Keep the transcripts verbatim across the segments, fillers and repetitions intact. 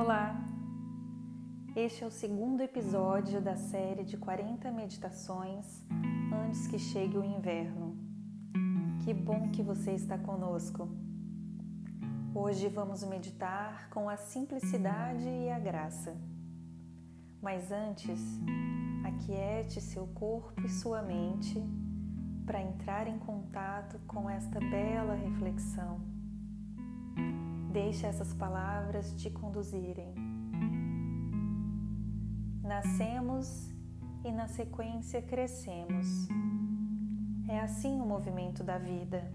Olá! Este é o segundo episódio da série de quarenta meditações antes que chegue o inverno. Que bom que você está conosco! Hoje vamos meditar com a simplicidade e a graça. Mas antes, aquiete seu corpo e sua mente para entrar em contato com esta bela reflexão. Deixa essas palavras te conduzirem. Nascemos e na sequência crescemos. É assim o movimento da vida.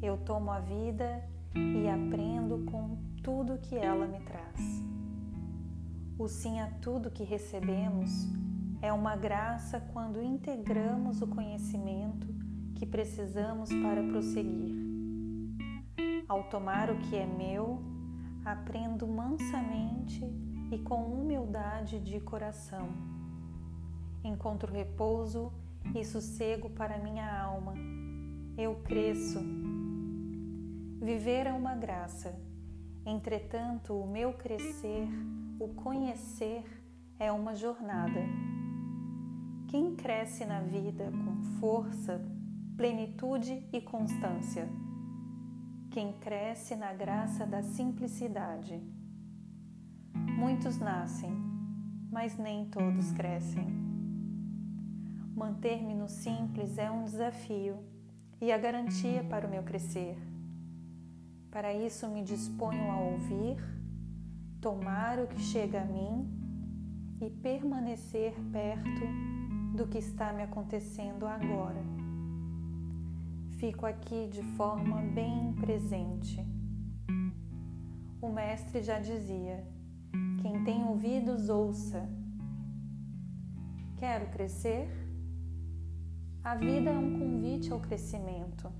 Eu tomo a vida e aprendo com tudo que ela me traz. O sim a tudo que recebemos é uma graça quando integramos o conhecimento que precisamos para prosseguir. Ao tomar o que é meu, aprendo mansamente e com humildade de coração. Encontro repouso e sossego para minha alma. Eu cresço. Viver é uma graça. Entretanto, o meu crescer, o conhecer, é uma jornada. Quem cresce na vida com força, plenitude e constância? Quem cresce na graça da simplicidade. Muitos nascem, mas nem todos crescem. Manter-me no simples é um desafio e a garantia para o meu crescer. Para isso me disponho a ouvir, tomar o que chega a mim e permanecer perto do que está me acontecendo agora. Fico aqui de forma bem presente. O mestre já dizia: quem tem ouvidos, ouça. Quero crescer? A vida é um convite ao crescimento.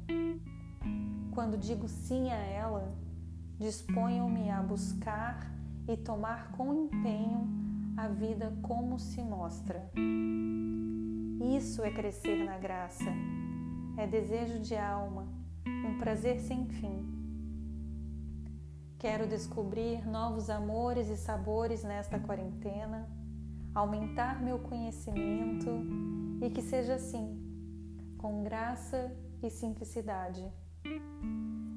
Quando digo sim a ela, disponho-me a buscar e tomar com empenho a vida como se mostra. Isso é crescer na graça. É desejo de alma, um prazer sem fim. Quero descobrir novos amores e sabores nesta quarentena, aumentar meu conhecimento e que seja assim, com graça e simplicidade.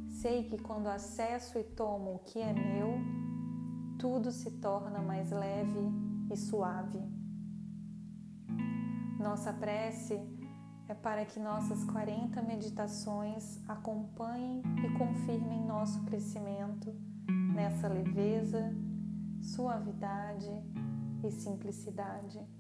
Sei que quando acesso e tomo o que é meu, tudo se torna mais leve e suave. Nossa prece é para que nossas quarenta meditações acompanhem e confirmem nosso crescimento nessa leveza, suavidade e simplicidade.